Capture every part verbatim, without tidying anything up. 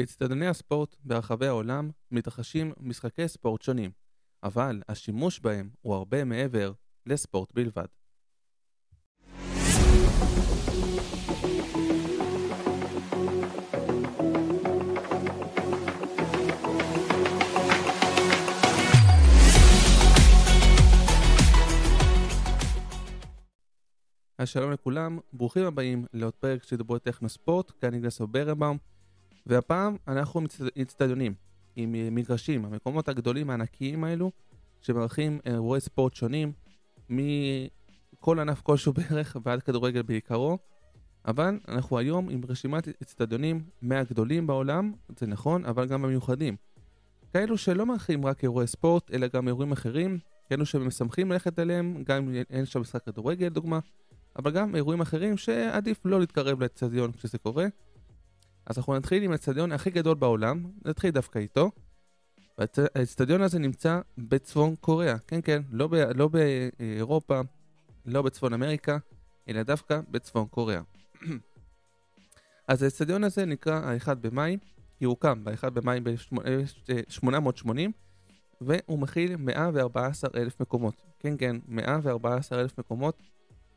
באצטדיוני הספורט ברחבי העולם מתרחשים משחקי ספורט שונים, אבל השימוש בהם הוא הרבה מעבר לספורט בלבד. שלום לכולם, ברוכים הבאים לעוד פרק שדברו טכנו ספורט, כאן נגלס וברמבאום, והפעם אנחנו מצטדיונים עם מגרשים, המקומות הגדולים הענקיים האלו שמערכים אירועי ספורט שונים מכל ענף כלשהו בערך ועד כדורגל בעיקרו, אבל אנחנו היום עם רשימת הצטדיונים מהגדולים בעולם, זה נכון, אבל גם במיוחדים, כאלו שלא מערכים רק אירועי ספורט אלא גם אירועים אחרים, כאלו שמסמכים ללכת עליהם, גם אם אין שם משחק כדורגל דוגמה, אבל גם אירועים אחרים שעדיף לא להתקרב לאצטדיון כשזה קורה. אז אנחנו נתחיל עם האצטדיון הכי גדול בעולם, נתחיל דווקא איתו. האצטדיון הזה נמצא בצפון קוריאה, כן כן, לא, ב- לא באירופה, לא בצפון אמריקה, אלא דווקא בצפון קוריאה. אז האצטדיון הזה נקרא ה-אחד במאי, כי הוא קם ב-אחד במאי ב-שמונה מאות ושמונים, והוא מכיל מאה וארבעה עשר אלף מקומות. כן כן, מאה וארבעה עשר אלף מקומות.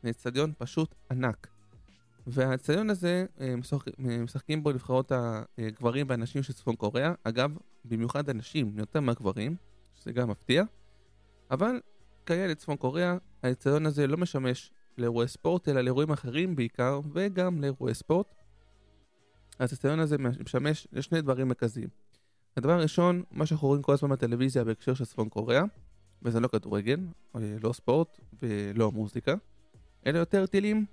האצטדיון פשוט ענק, והאצטדיון הזה משחקים בו נבחרות הגברים והנשים של צפון קוריאה, אגב במיוחד הנשים יותר מהגברים, שזה גם מפתיע, אבל כיאה לצפון קוריאה האצטדיון הזה לא משמש לאירועי ספורט אלא לאירועים אחרים בעיקר, וגם לאירועי ספורט. האצטדיון הזה משמש לשני דברים מרכזיים. הדבר הראשון, מה שאנחנו רואים כל הזמן בטלוויזיה בהקשר של צפון קוריאה, וזה לא כדורגל, לא ספורט ולא מוזיקה, אלא יותר טילים,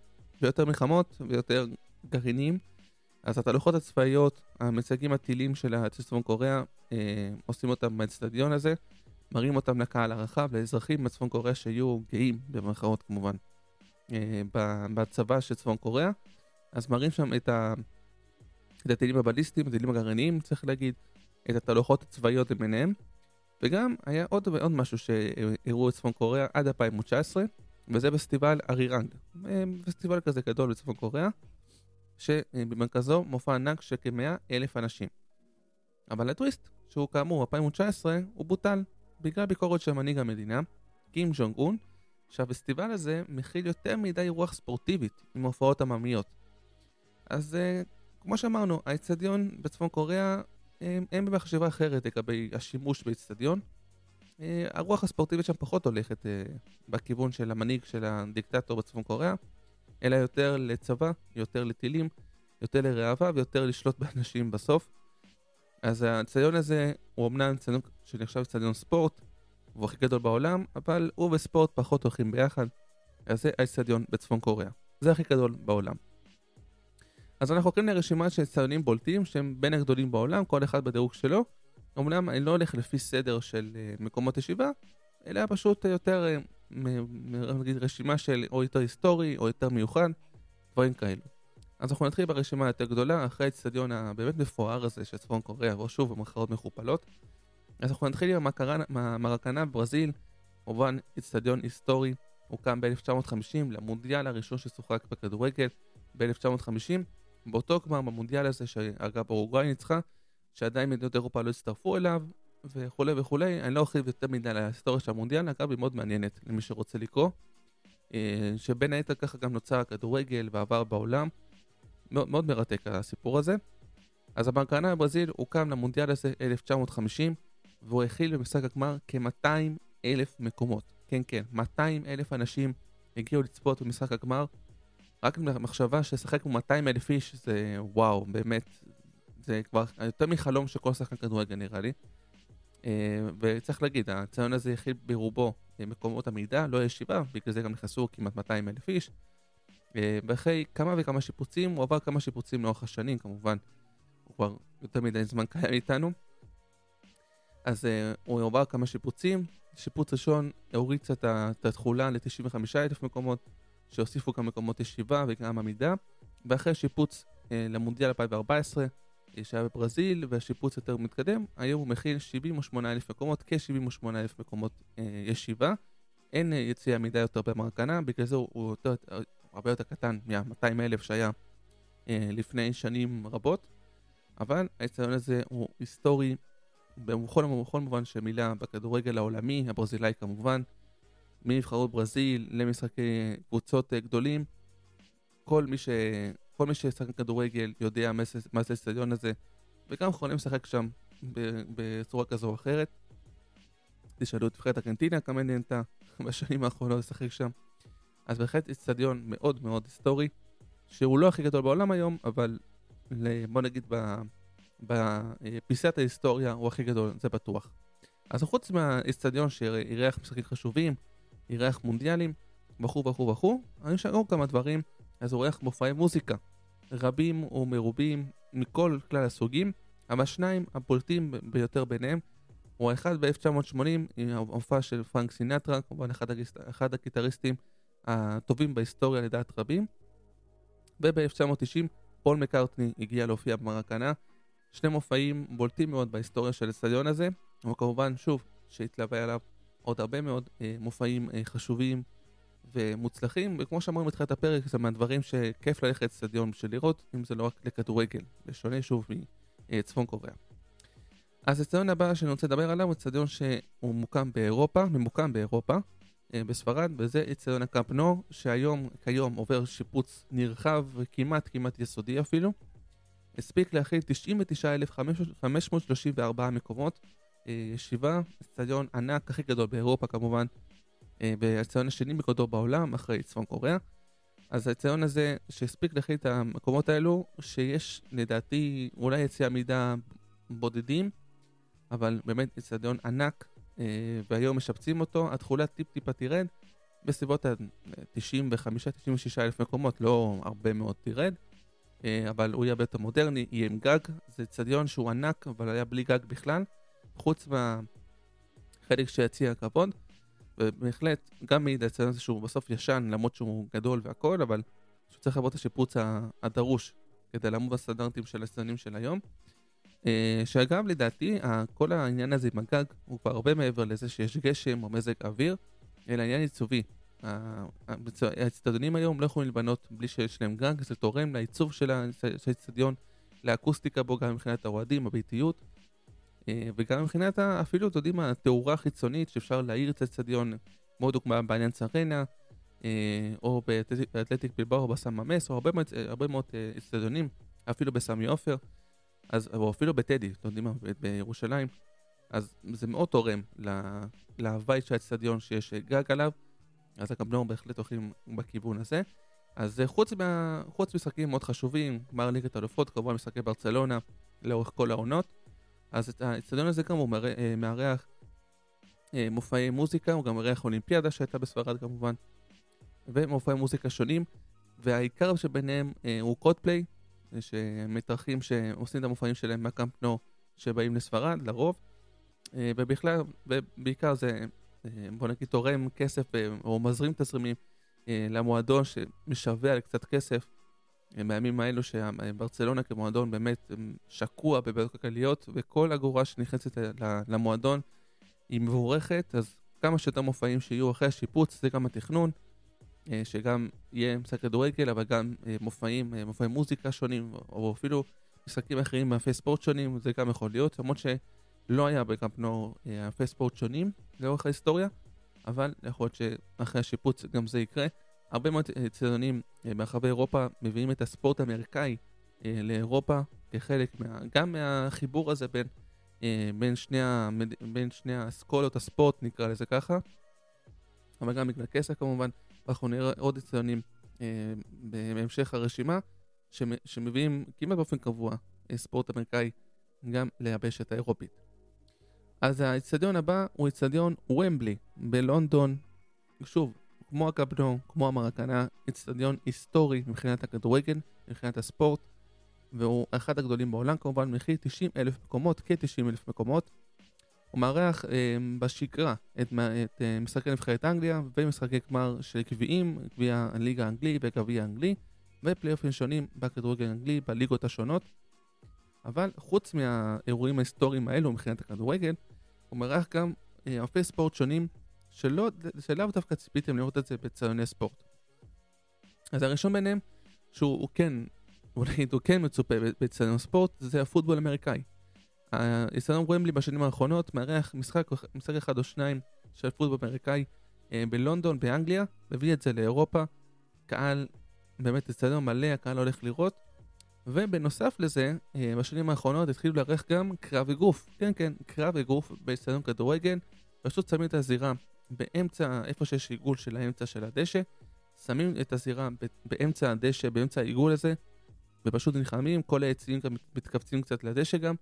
ויותר מלחמות, ויותר גרעינים. אז התהלוכות הצבאיות, המצגים הטילים של צפון קוריאה, אה, עושים אותם באצטדיון הזה, מראים אותם לקהל הרחב, לאזרחים בצפון קוריאה שיהיו גאים, במרכאות כמובן, אה, בצבא של צפון קוריאה. אז מראים שם את, ה... את הטילים הבליסטיים, הטילים הגרעיניים, צריך להגיד, את התהלוכות הצבאיות למיניהם. וגם היה עוד ועוד משהו שהראו את צפון קוריאה עד אלפיים ותשע עשרה, וזה פסטיבל ארירנג, פסטיבל כזה גדול בצפון קוריאה, שבמרכזו מופע ענק של כמאה אלף אנשים. אבל הטוויסט, שהוא כאמור אלפיים ותשע עשרה, הוא בוטל בגלל ביקורת של מנהיג המדינה, קים ג'ונג און, שהפסטיבל הזה מכיל יותר מדי רוח ספורטיבית עם הופעות עממיות. אז כמו שאמרנו, האצטדיון בצפון קוריאה אין במחשבה אחרת לגבי השימוש באצטדיון, הרוח הספורטיבית שם פחות הולכת בכיוון של המנהיג של הדיקטטור בצפון קוריאה, אלא יותר לצבא, יותר לטילים, יותר לרעבה ויותר לשלוט באנשים בסוף. אז האצטדיון הזה הוא אמנם אצטדיון שנחשב אצטדיון ספורט, הוא הכי גדול בעולם, אבל הוא וספורט פחות הולכים ביחד. אז זה האצטדיון בצפון קוריאה, זה הכי גדול בעולם. אז אנחנו הולכים לרשימה של אצטדיונים בולטים שהם בין הגדולים בעולם, כל אחד בדירוג שלו. אומנם אני לא הולך לפי סדר של מקומות ישיבה, אלא פשוט יותר רשימה של או יותר היסטורי או יותר מיוחד, דברים כאלו. אז אנחנו נתחיל ברשימה יותר גדולה, אחרי האצטדיון הבאמת מפואר הזה של צפון קוריאה, או שוב במרכאות מכופלות. אז אנחנו נתחיל עם המרקנה בברזיל, כמובן אצטדיון היסטורי, הוקם ב-אלף תשע מאות וחמישים למונדיאל הראשון ששוחק בכדורגל ב-אלף תשע מאות וחמישים, באותו כמר במונדיאל הזה שאגב אורוגוואי ניצחה, שעדיין מדינות אירופה לא הצטרפו אליו, וכו' וכו'. אני לא ארחיב יותר מדי על ההיסטוריה של המונדיאל, אגב היא מאוד מעניינת למי שרוצה לקרוא, שבין היתר ככה גם נוצר הכדורגל ועבר בעולם, מאוד מרתק הסיפור הזה. אז המרקנה בברזיל הוקם למונדיאל הזה אלף תשע מאות וחמישים, והוא הכיל במשחק הגמר כ-מאתיים אלף מקומות, כן כן, מאתיים אלף אנשים הגיעו לצפות במשחק הגמר, רק מחשבה ששחק מאתיים אלף איש זה וואו, באמת זה כבר יותר מחלום שכל שחקן כדורגל נראה לי. וצריך להגיד, הציון הזה הכיל ברובו מקומות המידע, לא ישיבה, בגלל זה גם נכנסו כמעט מאתיים אלף איש. ואחרי כמה וכמה שיפוצים, הוא עבר כמה שיפוצים לאורך השנים, כמובן, הוא כבר יותר מדי זמן קיים איתנו. אז הוא עבר כמה שיפוצים, שיפוץ ראשון הוריץ את התחולה ל-תשעים וחמישה אלף מקומות, שהוסיפו גם מקומות ישיבה וגם המידע, ואחרי שיפוץ למונדיאל אלפיים וארבע עשרה, שהיה בברזיל, והשיפוץ יותר מתקדם, היום הוא מכיל שבעים ושמונה אלף מקומות, כ-שבעים ושמונה אלף מקומות אה, ישיבה. אין אה, יציאה מידע יותר במרקנה, בגלל זה הוא, הוא יותר, הרבה יותר קטן מה-מאתיים אלף שהיה אה, לפני שנים רבות, אבל הציון הזה הוא היסטורי, במובן ובכל מובן שמילה בכדורגל העולמי, הברזילאי כמובן, מנבחרות ברזיל למשחקי קבוצות גדולים, כל מי ש... כל מי ששחק כדורגל יודע מה זה הסטדיון הזה, וגם יכולים לשחק שם בצורה כזו או אחרת. תשאלו את נבחרת ארגנטינה כמה נהנתה בשנים האחרונות לשחק שם. אז בהחלט הסטדיון מאוד מאוד היסטורי, שהוא לא הכי גדול בעולם היום, אבל בוא נגיד בפיסת ההיסטוריה הוא הכי גדול, זה בטוח. אז חוץ מהסטדיון שירח משחקים חשובים, ירח מונדיאלים, וכו וכו וכו, אני אשארו כמה דברים. אז הוא עורך מופעי מוזיקה, רבים ומרובים מכל כלל הסוגים, אבל שניים הבולטים ביותר ביניהם, הוא האחד ב-אלף תשע מאות שמונים עם ההופעה של פרנק סינטרה, כמובן אחד, אחד הגיטריסטים הטובים בהיסטוריה לדעת רבים, וב-אלף תשע מאות תשעים פול מקארטני הגיע להופיע במרקנה, שני מופעים בולטים מאוד בהיסטוריה של הסטדיון הזה, וכמובן שוב שהתלווה עליו עוד הרבה מאוד אה, מופעים אה, חשובים, ומוצלחים, וכמו שאמרנו מתחילת הפרק, זה מהדברים שכיף ללכת לסטדיון בשביל לראות, אם זה לא רק לכדורגל, בשונה שוב מצפון קוריאה. אז הסטדיון הבא שאני רוצה לדבר עליו הוא סטדיון שהוא מוקם באירופה, ממוקם באירופה, בספרד, וזה סטדיון הקאמפ נו, שהיום, כיום עובר שיפוץ נרחב וכמעט כמעט יסודי אפילו, הספיק להכיל תשעים ותשעה אלף חמש מאות שלושים וארבעה מקומות, ישיבה, סטדיון ענק הכי גדול באירופה כמובן, והציון השני בגודלו בעולם אחרי צפון קוריאה. אז הציון הזה שהספיק לכי את המקומות האלו, שיש לדעתי אולי יציאה מידע בודדים, אבל באמת אצטדיון ענק, והיום משפצים אותו, התחולה טיפ טיפה תירד בסביבות ה-תשעים וחמישה תשעים ושישה אלף מקומות, לא הרבה מאוד תירד, אבל הוא יהיה בית המודרני, יהיה עם גג. זה אצטדיון שהוא ענק אבל היה בלי גג בכלל, חוץ מהחלק שיציע הכבוד, ובהחלט גם מעיד הציון הזה שהוא בסוף ישן, למרות שהוא גדול והכל, אבל שהוא צריך לעבור את השיפוץ הדרוש כדי לעמוד בסטנדרטים של הסטדיונים של היום, שאגב לדעתי כל העניין הזה עם הגג הוא כבר הרבה מעבר לזה שיש גשם או מזג אוויר, אלא עניין עיצובי. הסטדיונים היום לא יכולים לבנות בלי שיש להם גג, זה תורם לעיצוב של הסטדיון, לאקוסטיקה בו, גם מבחינת הרועדים, הביתיות, וגם מבחינת אפילו, אתה יודעים, התאורה החיצונית שאפשר להעיר את הסטדיון, כמו דוגמה בעניין סרנה, או באתלטיק בלבאו, או בסממס, או הרבה, הרבה מאוד סטדיונים, אפילו בסמי אופר, אז, או אפילו בטדי, אתה יודעים, בירושלים. אז זה מאוד תורם להווי של הסטדיון שיש גג עליו, אז הקמפנור בהחלט הולכים בכיוון הזה. אז חוץ, חוץ משחקים מאוד חשובים, גמר ליגת האלופות, כמובן משחקי ברצלונה לאורך כל העונות, אז האצטדיון הזה גם הוא מארח מופעי מוזיקה, הוא גם מארח אולימפיאדה שהייתה בספרד כמובן, ומופעי מוזיקה שונים, והעיקר שביניהם הוא קודפליי, שמתארחים שעושים את המופעים שלהם מהקאמפ נו שבאים לספרד לרוב, ובכלל, ובעיקר זה, בוא נגיד, תורם כסף או מזרים תזרימים למועדון שמשווה על קצת כסף, מהימים האלו שברצלונה כמועדון באמת שקוע בבעיות כלכליות, וכל אגורה שנכנסת למועדון היא מבורכת. אז כמה שיותר מופעים שיהיו אחרי השיפוץ, זה גם התכנון, שגם יהיה משחק כדורגל, אבל גם מופעים, מופעי מוזיקה שונים, או אפילו משחקים אחרים מאפי ספורט שונים, זה גם יכול להיות, למרות שלא היה בקאמפ נו מאפי ספורט שונים לאורך ההיסטוריה, אבל יכול להיות שאחרי השיפוץ גם זה יקרה. הרבה מאוד אצטדיונים ברחבי אירופה מביאים את הספורט האמריקאי לאירופה כחלק מה, גם מהחיבור הזה בין, בין, שני ה, בין שני האסכולות הספורט, נקרא לזה ככה, אבל גם בגלל כסף כמובן. אנחנו נראה עוד אצטדיונים בהמשך הרשימה שמביאים כמעט באופן קבוע ספורט אמריקאי גם ליבשת האירופית. אז האצטדיון הבא הוא אצטדיון ומבלי בלונדון, שוב כמו הקאמפ נו, כמו המרקנה, אצטדיון היסטורי מבחינת הכדורגל, מבחינת הספורט, והוא אחד הגדולים בעולם, כמובן מכיל תשעים אלף מקומות, כ-תשעים אלף מקומות. הוא מארח אה, בשגרה את, את אה, משחקי נבחרת אנגליה, ומשחקי גמר של גביעים, גביע הליגה האנגלי וגביע האנגלי, ופלייאופים שונים בכדורגל האנגלי, בליגות השונות. אבל חוץ מהאירועים ההיסטוריים האלו מבחינת הכדורגל, הוא מארח גם אה, ענפי ספורט שונים, שלא, שלאו דווקא ציפיתם לראות את זה בצלוני ספורט. אז הראשון ביניהם שהוא כן ונגיד הוא כן מצופה באצטדיון ספורט, זה הפוטבול האמריקאי. האצטדיון ומבלי בשנים האחרונות מארח משחק, משחק אחד או שניים של פוטבול אמריקאי בלונדון, באנגליה, מביא את זה לאירופה, קהל באמת אצטדיון מלא, הקהל הולך לראות, ובנוסף לזה, בשנים האחרונות התחילו לארח גם קרב אגרוף, כן כן, קרב אגרוף באצטדיון כדורגל, פשוט שמים את הזירה באמצע, איפה שיש עיגול של האמצע של הדשא, שמים את הזירה באמצע הדשא, באמצע העיגול הזה, ופשוט נלחמים, כל העצים מתכווצים קצת לדשא גם,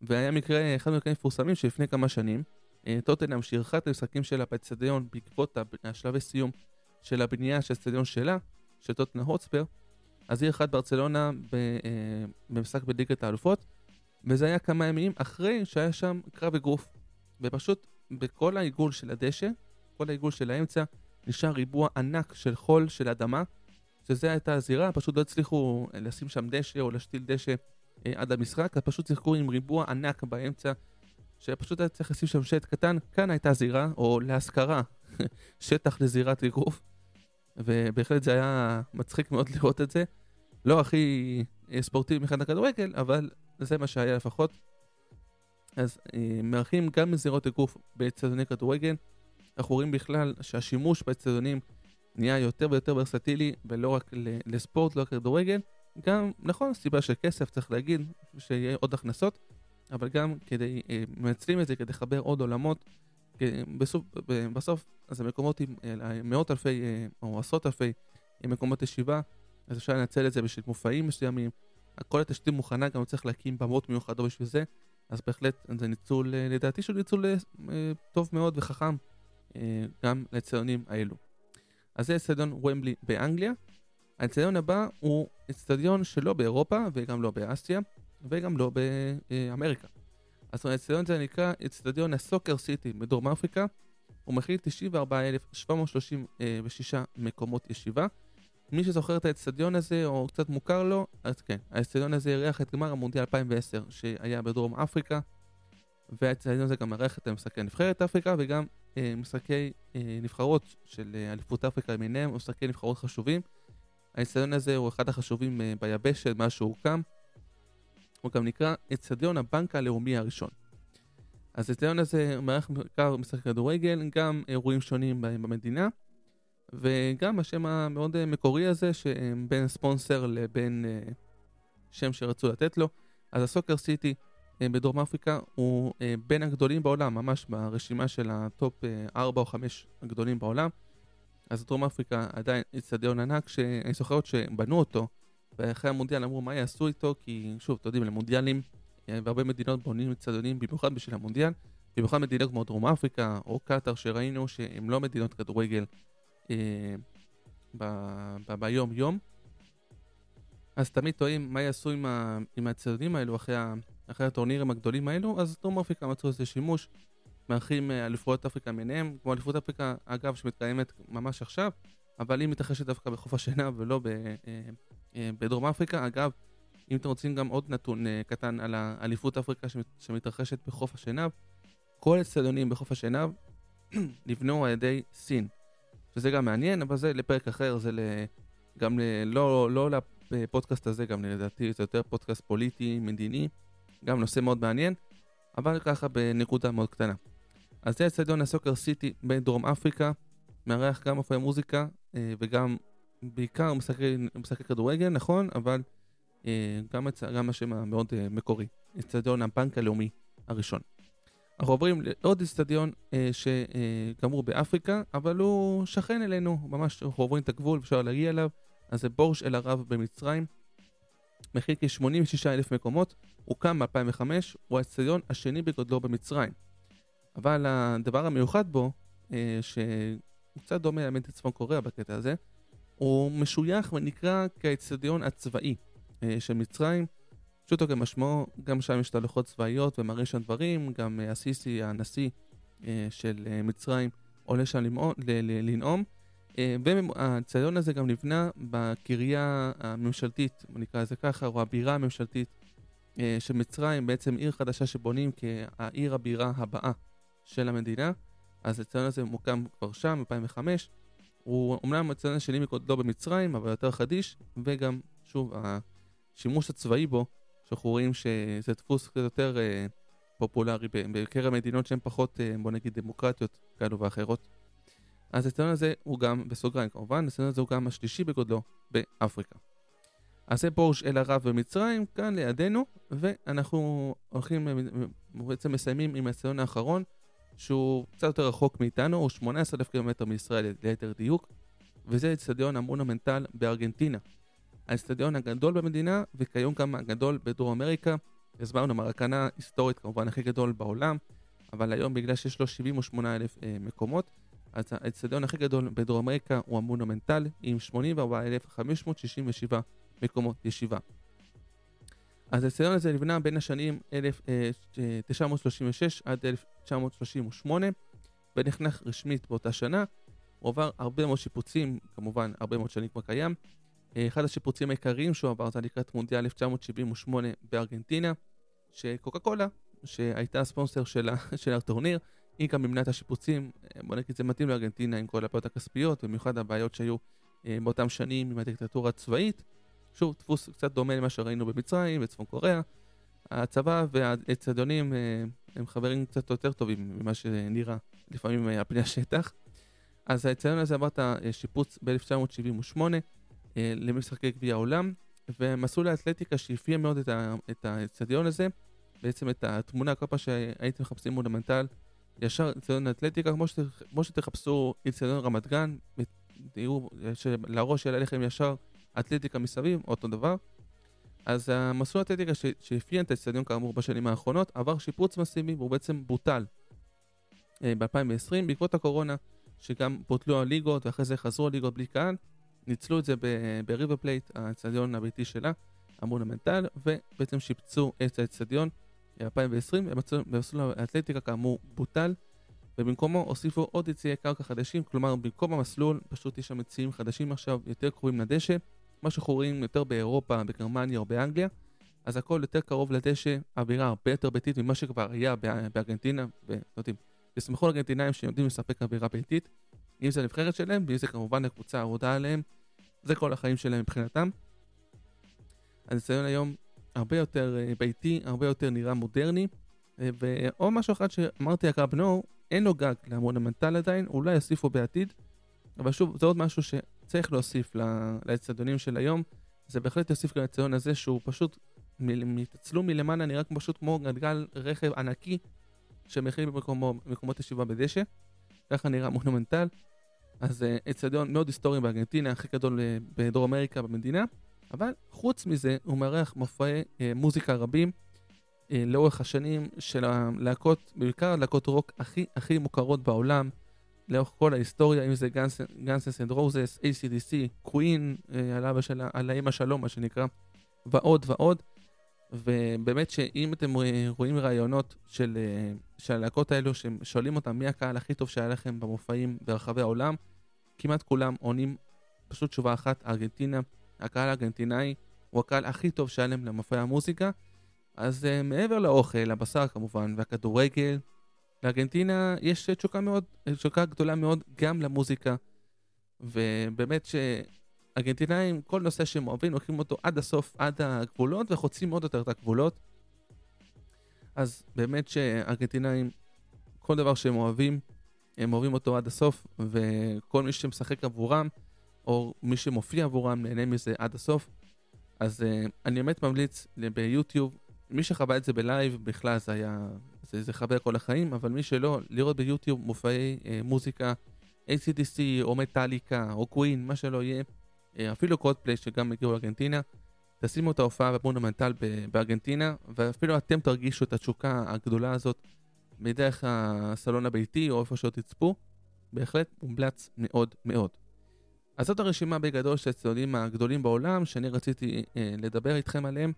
והיה מקרה, אחד מהמקרים מפורסמים שלפני כמה שנים, טוטנהאם שאירחה את המשחקים שלה באצטדיון בעקבות השלבי סיום של הבנייה של האצטדיון שלה, של טוטנהאם הוטספר, אז אירחה את ברצלונה במשחק בליגת האלופות, וזה היה כמה ימים אחרי שהיה שם קרב אגרוף, ופשוט בכל העיגול של הדשא, כל העיגול של האמצע, נשאר ריבוע ענק של חול של אדמה, שזה הייתה הזירה, פשוט לא הצליחו לשים שם דשא או לשתיל דשא אה, עד המשחק, אז פשוט שיחקו עם ריבוע ענק באמצע, שפשוט היה צריך לשים שם שט קטן, כאן הייתה זירה, או להשכרה, שטח לזירת אגרוף, ובהחלט זה היה מצחיק מאוד לראות את זה, לא הכי ספורטיבי מחד הכדורגל, אבל זה מה שהיה לפחות, אז אה, מארחים גם מזירות אגרוף באצטדיוני כדורגל, אנחנו רואים בכלל שהשימוש באצטדיונים נהיה יותר ויותר ורסטילי, ולא רק לספורט, לא רק לכדורגל, גם, נכון, סיבה של כסף, צריך להגיד, שיהיה עוד הכנסות, אבל גם כדי, מנצלים את זה, כדי לחבר עוד עולמות, בסוף, בסוף אז המקומות עם מאות אלפי, או עשרות אלפי, עם מקומות ישיבה, אז אפשר לנצל את זה בשביל מופעים מסוימים, כל התשתית מוכנה, גם צריך להקים במות מיוחדות בשביל זה, אז בהחלט זה ניצול, לדעתי שהוא ניצול טוב מאוד וחכם, גם לאצטדיונים האלו. אז זה אצטדיון ומבלי באנגליה. האצטדיון הבא הוא אצטדיון שלא באירופה וגם לא באסיה וגם לא באמריקה. אז האצטדיון זה נקרא אצטדיון הסוקר סיטי בדרום אפריקה. הוא מכיל תשעים וארבעה אלף שבע מאות שלושים ושש מקומות ישיבה. מי שזוכר את האצטדיון הזה או קצת מוכר לו, אז כן, האצטדיון הזה אירח את גמר המונדיאל אלפיים ועשר שהיה בדרום אפריקה, והאצטדיון הזה גם אירח את משחקי נבחרת אפריקה וגם משחקי נבחרות של אליפות אפריקה מיניהם, משחקי נבחרות חשובים. האצטדיון הזה הוא אחד החשובים ביבשת, מה שהוא קם. הוא גם נקרא אצטדיון הבנק הלאומי הראשון. אז האצטדיון הזה מארח בעיקר משחקי כדורגל, גם אירועים שונים במדינה, וגם השם המאוד מקורי הזה, שבין ספונסר לבין שם שרצו לתת לו. אז הסוקר סיטי בדרום אפריקה הוא בין הגדולים בעולם, ממש ברשימה של הטופ ארבע או חמש הגדולים בעולם. אז דרום אפריקה עדיין אצטדיון ענק, שאני זוכר עוד שבנו אותו, ואחרי המונדיאל אמרו מה יעשו איתו, כי שוב, אתם יודעים, למונדיאלים, והרבה מדינות בונים אצטדיונים, במיוחד בשביל המונדיאל, במיוחד מדינות כמו דרום אפריקה או קטר, שראינו שהן לא מדינות כדורגל אה, ב- ב- ביום יום. אז תמיד טועים מה יעשו עם, ה- עם האצטדיונים האלו אחרי ה... אחרי הטורנירים הגדולים האלו, אז דרום אפריקה מצאו איזה שימוש, מארחים אליפויות אפריקה מיניהם, כמו אליפות אפריקה, אגב, שמתקיימת ממש עכשיו, אבל היא מתרחשת דווקא בחוף השנהב ולא ב, אה, אה, בדרום אפריקה. אגב, אם אתם רוצים גם עוד נתון אה, קטן על אליפות אפריקה שמת, שמתרחשת בחוף השנהב, כל האצטדיונים בחוף השנהב נבנו על ידי סין, שזה גם מעניין, אבל זה לפרק אחר, זה ל, גם ל, לא, לא לפודקאסט הזה, גם לדעתי זה יותר פודקאסט פוליטי, מדיני, גם נושא מאוד מעניין, אבל ככה בנקודה מאוד קטנה. אז זה האצטדיון הסוקר סיטי בדרום אפריקה, מארח גם מופעי מוזיקה, וגם בעיקר משחקי כדורגל, נכון, אבל גם, גם השם המאוד מקורי, אצטדיון הבנק הלאומי הראשון. אנחנו עוברים לעוד אצטדיון שגם הוא באפריקה, אבל הוא שכן אלינו, ממש אנחנו עוברים את הגבול, אפשר להגיע אליו, אז זה בורג אל ערב במצרים, מכיל כ-שמונים ושישה אלף מקומות, הוא קם ב-אלפיים וחמש, הוא האצטדיון השני בגודלו במצרים. אבל הדבר המיוחד בו, אה, שהוא קצת דומה לאמת לצפון קוריאה בקטע הזה, הוא משוייך ונקרא כאצטדיון הצבאי אה, של מצרים, פשוטו כמשמעו, גם שם יש תהלוכות צבאיות ומראה שם דברים, גם אה, הסיסי, הנשיא אה, של אה, מצרים, עולה שם למעון, ל- ל- לנעום, והצטדיון הזה גם נבנה בקריה הממשלתית, נקרא זה ככה, או הבירה הממשלתית של מצרים, בעצם עיר חדשה שבונים כעיר הבירה הבאה של המדינה. אז הצטדיון הזה מוקם כבר שם, אלפיים וחמש, הוא אמנם הצטדיון השני מגודלו במצרים, אבל יותר חדיש, וגם שוב השימוש הצבאי בו, שאנחנו רואים שזה דפוס יותר אה, פופולרי בקרב מדינות שהן פחות, אה, בוא נגיד, דמוקרטיות כאלו ואחרות. אז הסטדיון הזה הוא גם בסוגריים, כמובן, הסטדיון הזה הוא גם השלישי בגודלו באפריקה. אז זה בורג אל ערב במצרים, כאן לידינו, ואנחנו הולכים, בעצם מסיימים עם הסטדיון האחרון, שהוא קצת יותר רחוק מאיתנו, הוא שמונה עשרה אלף קילומטר מישראל ליתר דיוק, וזה הסטדיון המונומנטל בארגנטינה. הסטדיון הגדול במדינה, וכיום גם הגדול בדרום אמריקה. הסברנו, מרקנה היסטורית כמובן הכי גדול בעולם, אבל היום בגלל שיש לו שבעים ושמונה אלף אה, מקומות, אז הסטדיון הכי גדול בדרום אמריקה הוא המונומנטל, עם שמונים וארבעה אלף חמש מאות שישים ושבעה מקומות ישיבה. אז הסטדיון הזה נבנה בין השנים אלף תשע מאות שלושים ושש עד אלף תשע מאות שלושים ושמונה, ונחנך רשמית באותה שנה. הוא עבר הרבה מאוד שיפוצים, כמובן הרבה מאוד שנים כבר קיים. אחד השיפוצים העיקריים שהוא עבר זה לקראת מונדיאל אלף תשע מאות שבעים ושמונה בארגנטינה, שקוקה קולה, שהייתה הספונסר שלה, של הטורניר, היא גם ממנת השיפוצים. בוא נגיד זה מתאים לארגנטינה עם כל הבעיות הכספיות, במיוחד הבעיות שהיו באותם שנים עם הדיקטטורה הצבאית. שוב, דפוס קצת דומה למה שראינו במצרים וצפון קוריאה. הצבא והצדונים הם חברים קצת יותר טובים ממה שנראה לפעמים על פני השטח. אז הצדון הזה עבר את השיפוץ ב-אלף תשע מאות שבעים ושמונה למשחקי גביע העולם, ומסלול האתלטיקה שהפיע מאוד את הצדיון הזה, בעצם את התמונה, כל פעם שהייתם מחפשים מונומנטל, ישר צדיון האתלטיקה, כמו, שת, כמו שתחפשו צדיון רמת גן, לראש יעלה לכם ישר אתלטיקה מסביב, אותו דבר. אז המסלול האתלטיקה שהפיע את הצדיון כאמור בשנים האחרונות, עבר שיפוץ מסיבי, והוא בעצם בוטל ב-אלפיים ועשרים, בעקבות הקורונה, שגם בוטלו הליגות, ואחרי זה חזרו הליגות בלי קהל, ניצלו את זה בריבר פלייט, האצטדיון הביתי שלה, המונומנטל, ובעצם שיפצו את האצטדיון אלפיים ועשרים, במסלול האתלטיקה כאמור בוטל, ובמקומו הוסיפו עוד יציעי קרקע חדשים, כלומר במקום המסלול פשוט יש שם יציעים חדשים עכשיו יותר קרובים לדשא, מה שחורים יותר באירופה, בגרמניה או באנגליה, אז הכל יותר קרוב לדשא, אווירה הרבה יותר ביתית ממה שכבר היה בארגנטינה, ונותנים. תשמחו לארגנטינאים שיודעים לספק אווירה ביתית, אם זה הנבחרת שלהם, ואם זה כמובן הקבוצה העבודה עליהם, זה כל החיים שלהם מבחינתם. אז הציון היום הרבה יותר ביתי, הרבה יותר נראה מודרני, ועוד משהו אחד שאמרתי יקר בנו, אין לו גג למונומנטל עדיין, אולי יוסיפו בעתיד, אבל שוב, זה עוד משהו שצריך להוסיף לצדונים של היום, זה בהחלט יוסיף גם לציון הזה, שהוא פשוט, מתעצלו מלמעלה, נראה פשוט כמו גלגל רכב ענקי, שמכיל במקומות ישיבה בדשא, ככה נראה מונומנטל. אז אצטדיון מאוד היסטורי בארגנטינה, הכי גדול בדרום אמריקה במדינה, אבל חוץ מזה הוא מארח מופעי מוזיקה רבים לאורך השנים של הלהקות, בעיקר להקות רוק הכי הכי מוכרות בעולם לאורך כל ההיסטוריה, אם זה גאנס אנד רוזס, איי סי די סי, קווין, על האמא שלום מה שנקרא, ועוד ועוד. ובאמת שאם אתם רואים רעיונות של, של הלהקות האלו ששואלים אותם מי הקהל הכי טוב שהיה לכם במופעים ברחבי העולם, כמעט כולם עונים פשוט תשובה אחת, ארגנטינה. הקהל הארגנטינאי הוא הקהל הכי טוב שהיה להם למופעי המוזיקה. אז מעבר לאוכל, הבשר כמובן והכדורגל, לארגנטינה יש תשוקה מאוד, תשוקה גדולה מאוד גם למוזיקה, ובאמת ש... ארגנטינאים, כל נושא שהם אוהבים, לוקחים אותו עד הסוף, עד הגבולות, וחוצים עוד יותר את הגבולות. אז באמת שארגנטינאים, כל דבר שהם אוהבים, הם אוהבים אותו עד הסוף, וכל מי שמשחק עבורם, או מי שמופיע עבורם, נהנה מזה עד הסוף. אז uh, אני באמת ממליץ ביוטיוב, מי שחווה את זה בלייב, בכלל זה היה, זה, זה חווה כל החיים, אבל מי שלא, לראות ביוטיוב מופעי uh, מוזיקה, איי סי די סי או מטאליקה או קווין, מה שלא יהיה, אפילו קולדפליי שגם הגיעו לארגנטינה, תשימו את ההופעה במונומנטל בארגנטינה, ואפילו אתם תרגישו את התשוקה הגדולה הזאת מדרך הסלון הביתי או איפה שעוד תצפו, בהחלט מומלץ מאוד מאוד. אז זאת הרשימה בגדול של האצטדיונים הגדולים בעולם שאני רציתי אה, לדבר איתכם עליהם.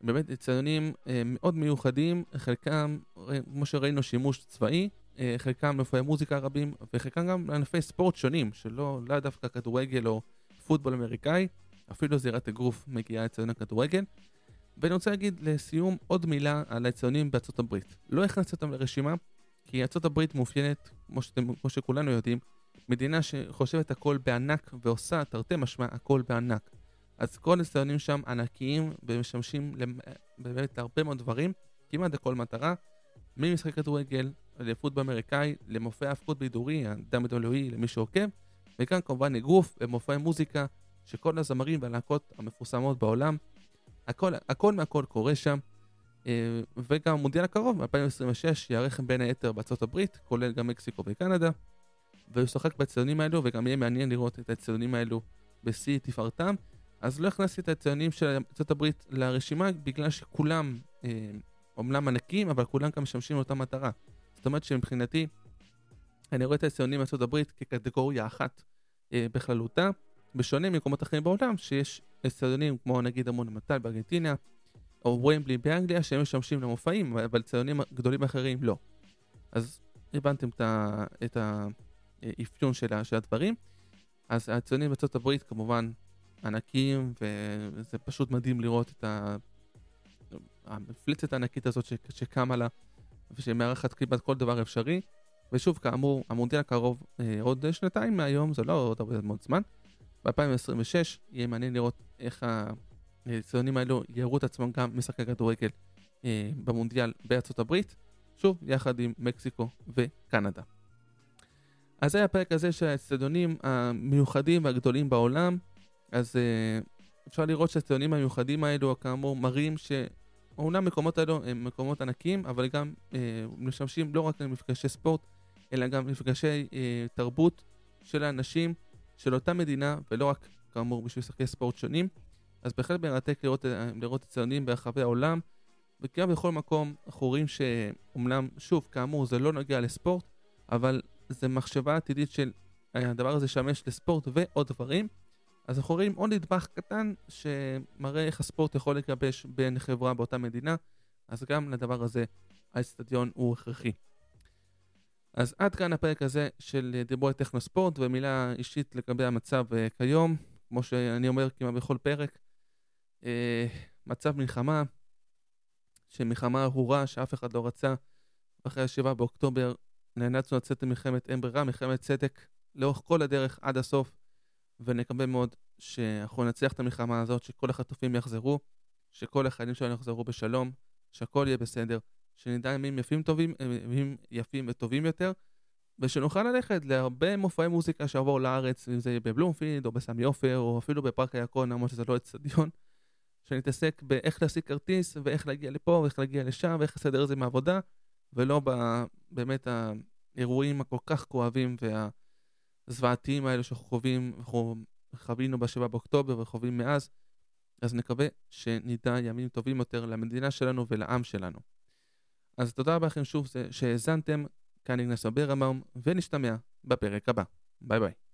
באמת האצטדיונים אה, מאוד מיוחדים, חלקם כמו שראינו שימוש צבאי, אה, חלקם מופעי מוזיקה רבים, וחלקם גם ענפי ספורט שונים שלא לא דווקא כדורגל או פוטבול אמריקאי, אפילו זירת הגוף מגיעה לאצטדיון הכדורגל. ואני רוצה להגיד לסיום עוד מילה על האצטדיונים בארצות הברית. לא הכנסתי אותם לרשימה, כי ארצות הברית מאופיינת, כמו, שאתם, כמו שכולנו יודעים, מדינה שחושבת הכל בענק ועושה תרתי משמע הכל בענק. אז כל ניסיונים שם ענקיים, ומשמשים באמת להרבה מאוד דברים, כמעט לכל מטרה, ממשחק כדורגל, לפוטבול אמריקאי, למופעי ההפקות בידורי, ה-דאבליו דאבליו אי, למי שעוקב, וכאן כמובן אגרוף ומופעי מוזיקה, שכל הזמרים והלהקות המפורסמות בעולם, הכל, הכל מהכל קורה שם, וגם המונדיאל הקרוב, אלפיים עשרים ושש, יערך בין היתר בארצות הברית, כולל גם מקסיקו וקנדה, וישוחק בציונים האלו, וגם יהיה מעניין לראות את הציונים האלו בשיא תפארתם. אז לא הכנסתי את הציונים של ארצות הברית לרשימה, בגלל שכולם אומנם ענקים, אבל כולם גם משמשים לאותה מטרה. זאת אומרת שמבחינתי, אני רואה את הציונים בארצות הברית כקטגוריה אחת בכללותה, בשונה ממקומות אחרים בעולם, שיש ציונים כמו נגיד המונומנטל בארגנטינה, או וומבלי באנגליה, שהם משמשים למופעים, אבל ציונים גדולים אחרים לא. אז הבנתם את האפיון של הדברים. אז הציונים בארצות הברית כמובן ענקים, וזה פשוט מדהים לראות את המפלצת הענקית הזאת שקמה לה, ושמארחת כמעט כל דבר אפשרי. ושוב, כאמור, המונדיאל הקרוב עוד שנתיים מהיום, זה לא עוד הרבה מאוד זמן, ב-אלפיים עשרים ושש יהיה מעניין לראות איך הציונים האלו יראו את עצמם גם משחקי כדורגל במונדיאל בארצות הברית, שוב, יחד עם מקסיקו וקנדה. אז זה הפרק הזה של האצטדיונים המיוחדים והגדולים בעולם. אז אפשר לראות שהציונים המיוחדים האלו, כאמור, מראים שאומנם מקומות האלו הם מקומות ענקים, אבל גם משמשים לא רק למפגשי ספורט, אלא גם למפגשי תרבות של האנשים של אותה מדינה, ולא רק, כאמור, בשביל שחקי ספורט שונים. אז בהחלט מרתק לראות, לראות הציונים ברחבי העולם, וכן בכל מקום חורים שאומנם, שוב, כאמור, זה לא נוגע לספורט, אבל זה מחשבה עתידית של הדבר הזה שמש לספורט ועוד דברים. אז אנחנו רואים עוד נדבך קטן שמראה איך הספורט יכול לגבש בין חברה באותה מדינה, אז גם לדבר הזה האצטדיון הוא הכרחי. אז עד כאן הפרק הזה של דיבורי טכנוספורט, ומילה אישית לגבי המצב כיום, כמו שאני אומר כמעט בכל פרק, מצב מלחמה, שמלחמה ארורה שאף אחד לא רצה, ואחרי השבעה באוקטובר נאלצנו לצאת למלחמת אין ברירה, מלחמת צדק, לאורך כל הדרך עד הסוף, ונקווה מאוד שאנחנו נצליח את המלחמה הזאת, שכל החטופים יחזרו, שכל החיילים שלנו יחזרו בשלום, שהכל יהיה בסדר, שנדע ימים יפים, טובים, ימים יפים וטובים יותר, ושנוכל ללכת להרבה מופעי מוזיקה שעבור לארץ, אם זה בבלומפילד או בסמי עופר, או אפילו בפארק הירקון, למרות שזה לא אצטדיון, שנתעסק באיך להשיג כרטיס, ואיך להגיע לפה, ואיך להגיע לשם, ואיך לסדר את זה מעבודה, ולא באמת האירועים הכל כך כואבים וה... הזוועתיים האלו שאנחנו חווים, אנחנו חווינו בשבעה באוקטובר וחווים מאז. אז נקווה שנדע ימים טובים יותר למדינה שלנו ולעם שלנו. אז תודה רבה לכם שוב שהאזנתם, כאן נגנס ברמאום, ונשתמע בפרק הבא. ביי ביי.